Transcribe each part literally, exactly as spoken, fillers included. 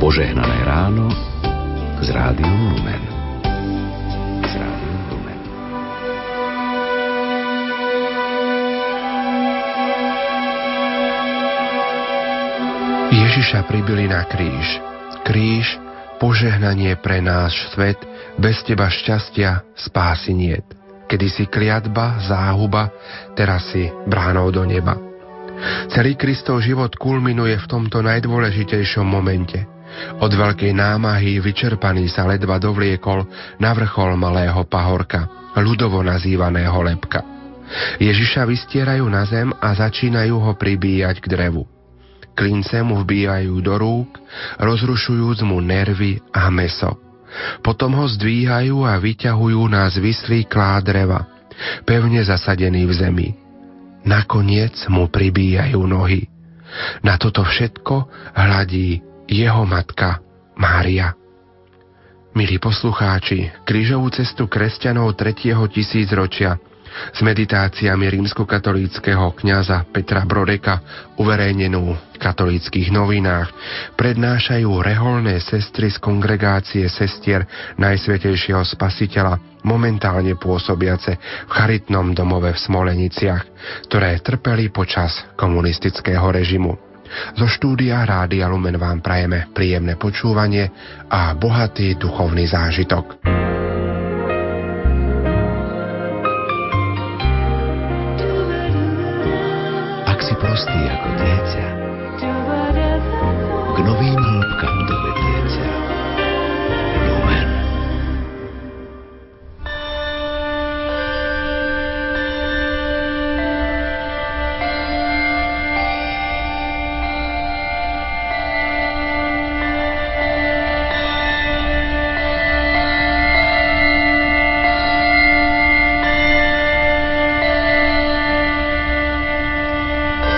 Požehnané ráno z Rádiom Lumen. Z Rádiom Lumen. Ježiša pribili na kríž. Kríž, požehnanie pre náš svet, bez teba šťastia, spásy niet. Kedysi kliatba, záhuba, teraz si bránou do neba. Celý Kristov život kulminuje v tomto najdôležitejšom momente. Od veľkej námahy vyčerpaný sa ledva dovliekol na vrchol malého pahorka, ľudovo nazývaného lebka. Ježiša vystierajú na zem a začínajú ho pribíjať k drevu. Klince mu vbíjajú do rúk, rozrušujúc mu nervy a mäso. Potom ho zdvíhajú a vyťahujú na zvislý klá dreva, pevne zasadený v zemi. Nakoniec mu pribíjajú nohy. Na toto všetko hladí jeho matka Mária. Milí poslucháči, krížovú cestu kresťanov tretieho tisícročia s meditáciami rímskokatolíckeho kňaza Petra Brodeka, uverejnenú v katolíckych novinách, prednášajú reholné sestry z kongregácie sestier Najsvätejšieho Spasiteľa, momentálne pôsobiace v charitnom domove v Smoleniciach, ktoré trpeli počas komunistického režimu. Zo štúdia Rádia Lumen vám prajeme príjemné počúvanie a bohatý duchovný zážitok. Ak si prostý ako dieťa, k novým hĺbkam dovedie ťa Lumen.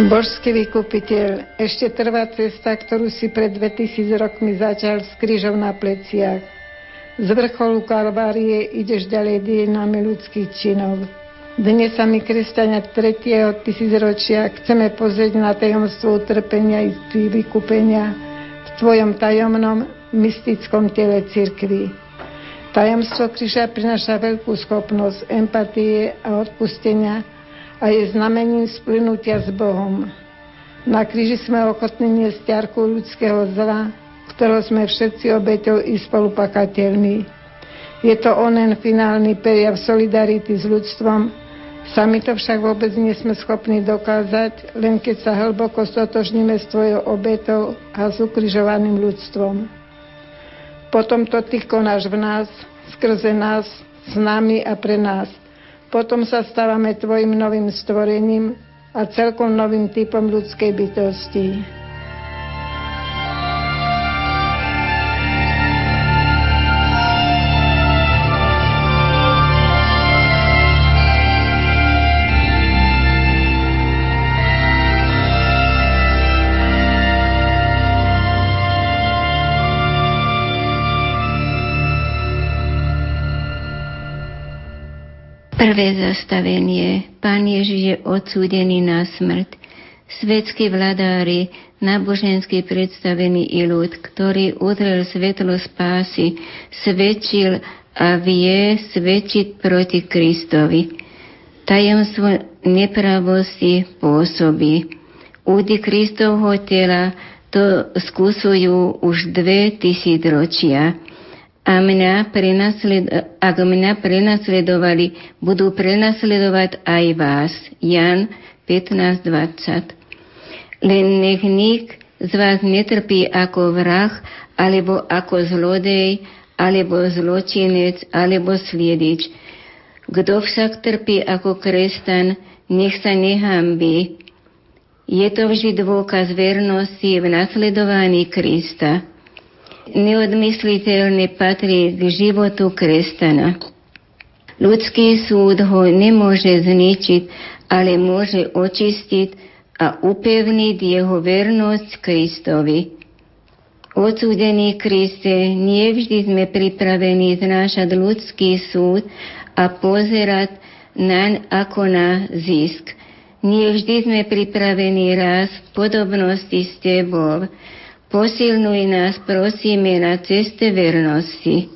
Božský vykupiteľ, ešte trvá cesta, ktorú si pred dvetisíc rokmi začal s krížom na pleciach. Z vrcholu Kalvárie ideš ďalej dejinami ľudských činov. Dnes sa my, kresťania tretieho tisícročia, chceme pozrieť na tajomstvo utrpenia i vykúpenia v tvojom tajomnom mystickom tele cirkvi. Tajomstvo kríža prináša veľkú schopnosť empatie a odpustenia, a je znamením splynutia s Bohom. Na kríži sme ochotní niesť ťarchu ľudského zla, ktorého sme všetci obeťou i spolupakateľmi. Je to onen finálny prejav solidarity s ľudstvom, sami to však vôbec nie sme schopní dokázať, len keď sa hlboko stotožníme s tvojou obetou a s ukrižovaným ľudstvom. Potom to ty konáš v nás, skrze nás, s nami a pre nás. Potom sa stávame tvojim novým stvorením a celkom novým typom ľudskej bytosti. Prvé zastavenie. Pán Ježiš je odsúdený na smrť. Svetskí vladári, náboženskí predstavení i ľud, ktorý udrel svetlo spásy, svedčil a vie svedčiť proti Kristovi. Tajomstvo nepravosti pôsobí. Údy Kristovho tela to skúsujú už dve tisícročia. A mňa prenasled- ak mňa prenasledovali, budú prenasledovať aj vás. Jan pätnásť dvadsať. Len nech nik z vás netrpí ako vrah, alebo ako zlodej, alebo zločinec, alebo sliedič. Kto však trpí ako kresťan, nech sa nehambí. Je to vždy dôkaz vernosti v nasledovaní Krista. Neodmysliteľne patrí k životu kresťana. Ľudský súd ho nemôže zničiť, ale môže očistiť a upevniť jeho vernosť Kristovi. Odsúdení Kriste, nevždy sme pripravení znášať ľudský súd a pozerať naň ako na zisk. Nevždy sme pripravení raz v podobnosti s Tebou. Posilnuj nás, prosíme, na ceste vernosti.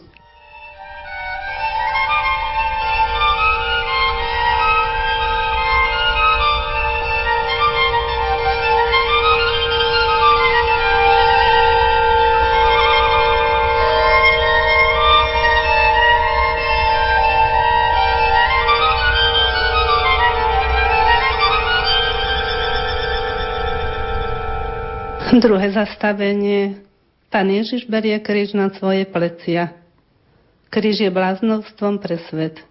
Druhé zastavenie. Pán Ježiš berie kríž na svoje plecia. Kríž je bláznovstvom pre svet.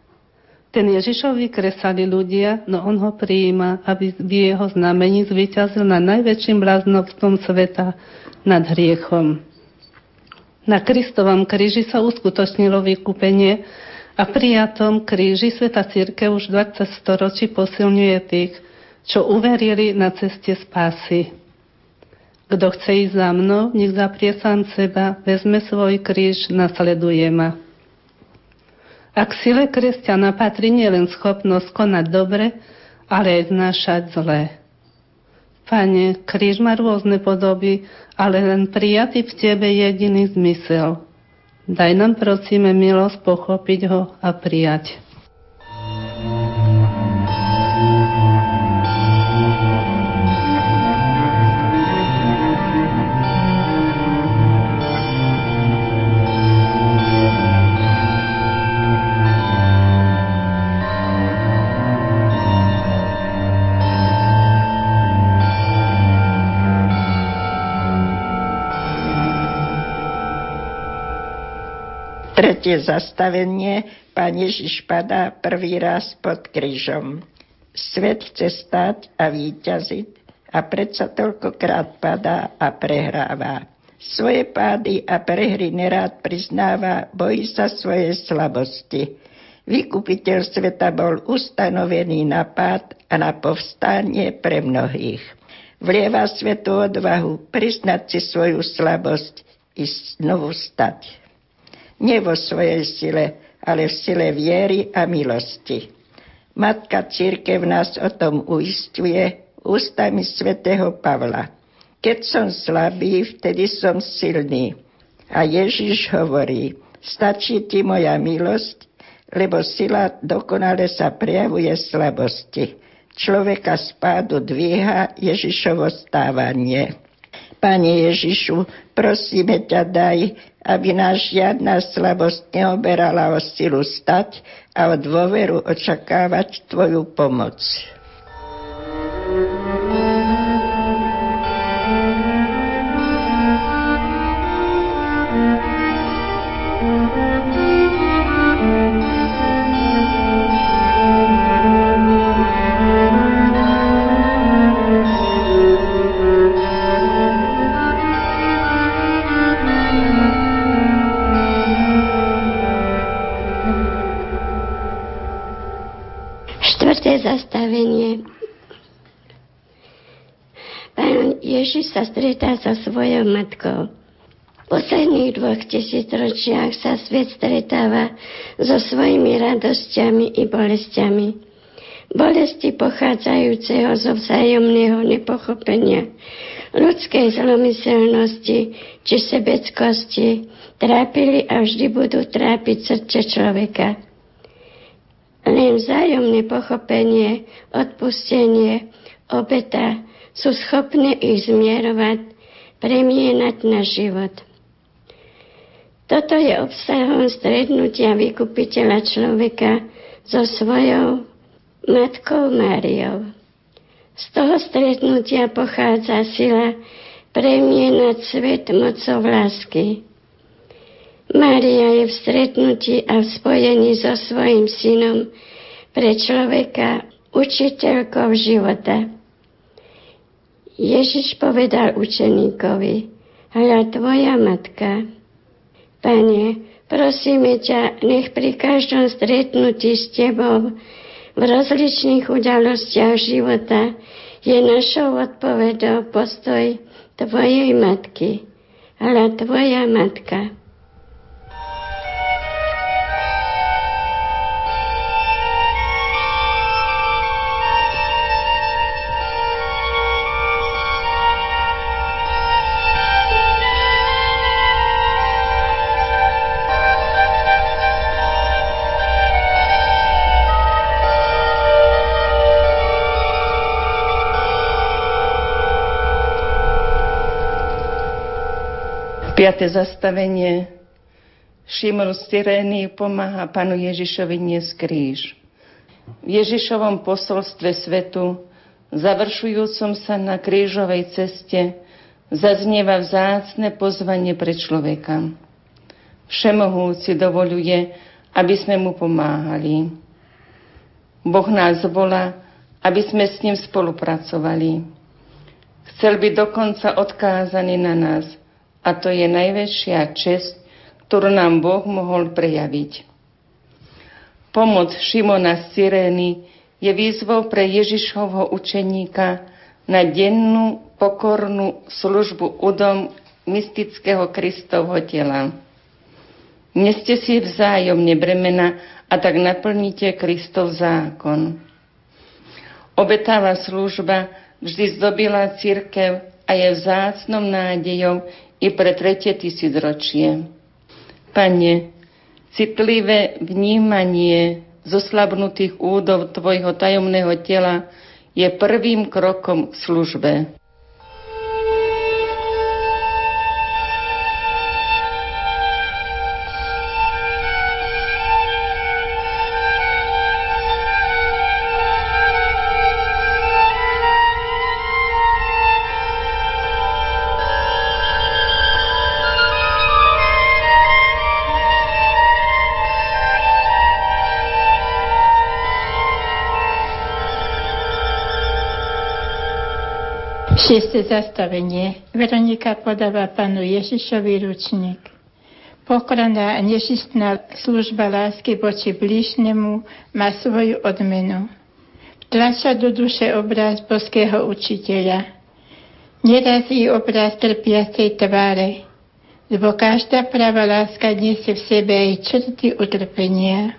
Ten Ježišovi kresali ľudia, no on ho prijíma, aby v jeho znamení zvíťazil nad najväčším bláznovstvom sveta, nad hriechom. Na Kristovom kríži sa uskutočnilo vykúpenie a pri tom kríži Sveta Cirkev už dvadsať storočí posilňuje tých, čo uverili na ceste spásy. Kto chce ísť za mnou, nech zaprie sám seba, vezme svoj kríž, nasleduje ma. A k sile kresťana patrí nielen schopnosť konať dobre, ale aj znášať zlé. Pane, kríž má rôzne podoby, ale len prijatý v Tebe jediný zmysel. Daj nám, prosíme, milosť pochopiť ho a prijať. Tretie zastavenie. Pán Ježiš padá prvý raz pod krížom. Svet chce stáť a víťaziť a predsa toľkokrát padá a prehráva. Svoje pády a prehry nerád priznáva, bojí sa svoje slabosti. Vykupiteľ sveta bol ustanovený na pád a na povstanie pre mnohých. Vlieva svetu odvahu priznať si svoju slabosť i znovu stať. Nie vo svojej sile, ale v sile viery a milosti. Matka Cirkev nás o tom uisťuje ústami svätého Pavla. Keď som slabý, vtedy som silný. A Ježiš hovorí, stačí ti moja milosť, lebo sila dokonale sa prejavuje slabosti. Človeka z pádu dvíha Ježišovo stávanie. Pane Ježišu, prosíme ťa, daj, aby nás žiadna slabosť neoberala o silu stať a o dôveru očakávať Tvoju pomoc. Zastavenie. Pán Ježiš sa stretá so svojou matkou. V posledných dvoch tisícročiach sa svet stretáva so svojimi radosťami i bolestiami. Bolesti pochádzajúceho zo vzájomného nepochopenia, ľudskej zlomyselnosti či sebeckosti trápili a vždy budú trápiť srdce človeka. Len vzájomné pochopenie, odpustenie, obeta sú schopné ich zmierovať, premienať na život. Toto je obsahom stretnutia vykupiteľa človeka so svojou matkou Máriou. Z toho stretnutia pochádza sila premienať svet mocou lásky. Mária je v stretnutí a v spojení so svojím synom pre človeka učiteľkou života. Ježiš povedal učeníkovi, hľa tvoja matka. Pane, prosíme ťa, nech pri každom stretnutí s tebou v rozličných udalostiach života je našou odpovedou postoj tvojej matky, hľa tvoja matka. Piate zastavenie. Šimon z Cyrény pomáha Pánu Ježišovi niesť kríž. V Ježišovom posolstve svetu, završujúcom sa na krížovej ceste, zaznieva vzácne pozvanie pre človeka. Všemohúci dovoľuje, aby sme mu pomáhali. Boh nás volá, aby sme s ním spolupracovali. Chcel byť dokonca odkázaný na nás, a to je najväčšia česť, ktorú nám Boh mohol prejaviť. Pomoc Šimona z Cyrény je výzvou pre Ježišovho učeníka na dennú pokornú službu údom mystického Kristovho tela. Neste si vzájomne bremena a tak naplníte Kristov zákon. Obetavá služba vždy zdobila cirkev a je vzácnou nádejou i pre tretie tisícročie. Pane, citlivé vnímanie zoslabnutých údov Tvojho tajomného tela je prvým krokom k službe. Šieste zastavenie. Veronika podáva Pánu Ježišovi ručník. Pokorná a nezištná služba lásky voči blížnemu má svoju odmenu. Vtlača do duše obraz boského učiteľa. Neraz i obraz trpiacej tváre, lebo každá práva láska nesie v sebe aj črty utrpenia.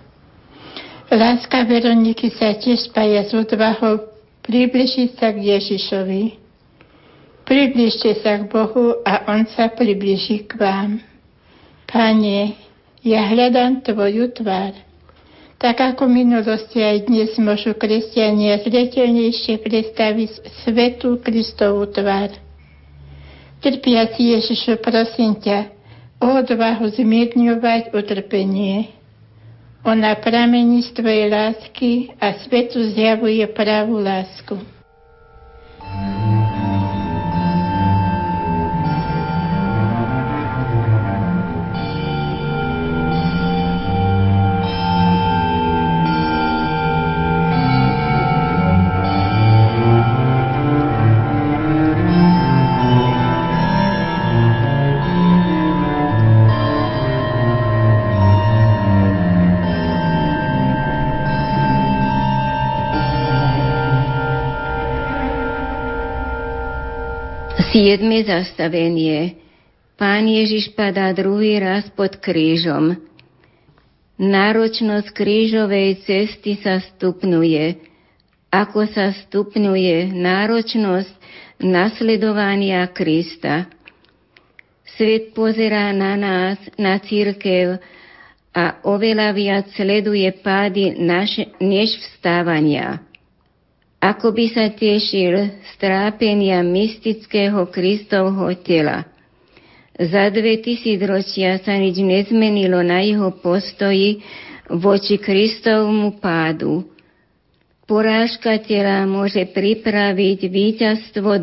Láska Veroniky sa tiež spája s odvahou približiť sa k Ježišovi. Približte sa k Bohu a On sa približí k vám. Pane, ja hľadám Tvoju tvár. Tak ako v minulosti aj dnes môžu kresťania zreteľnejšie predstaviť svetú Kristovú tvár. Trpiaci Ježišu, prosím ťa o odvahu zmierňovať utrpenie. Ona pramení z Tvojej lásky a svetu zjavuje pravú lásku. Siedme zastavenie. Pán Ježiš padá druhý raz pod krížom. Náročnosť krížovej cesty sa stupňuje. Ako sa stupňuje náročnosť nasledovania Krista? Svet pozerá na nás, na cirkev a oveľa viac sleduje pády naše, než vstávania. Ako by sa tešil z trápenia mystického Kristovho tela. Za dve tisícročia sa nič nezmenilo na jeho postoji voči Kristovmu pádu. Porážka tela môže pripraviť víťazstvo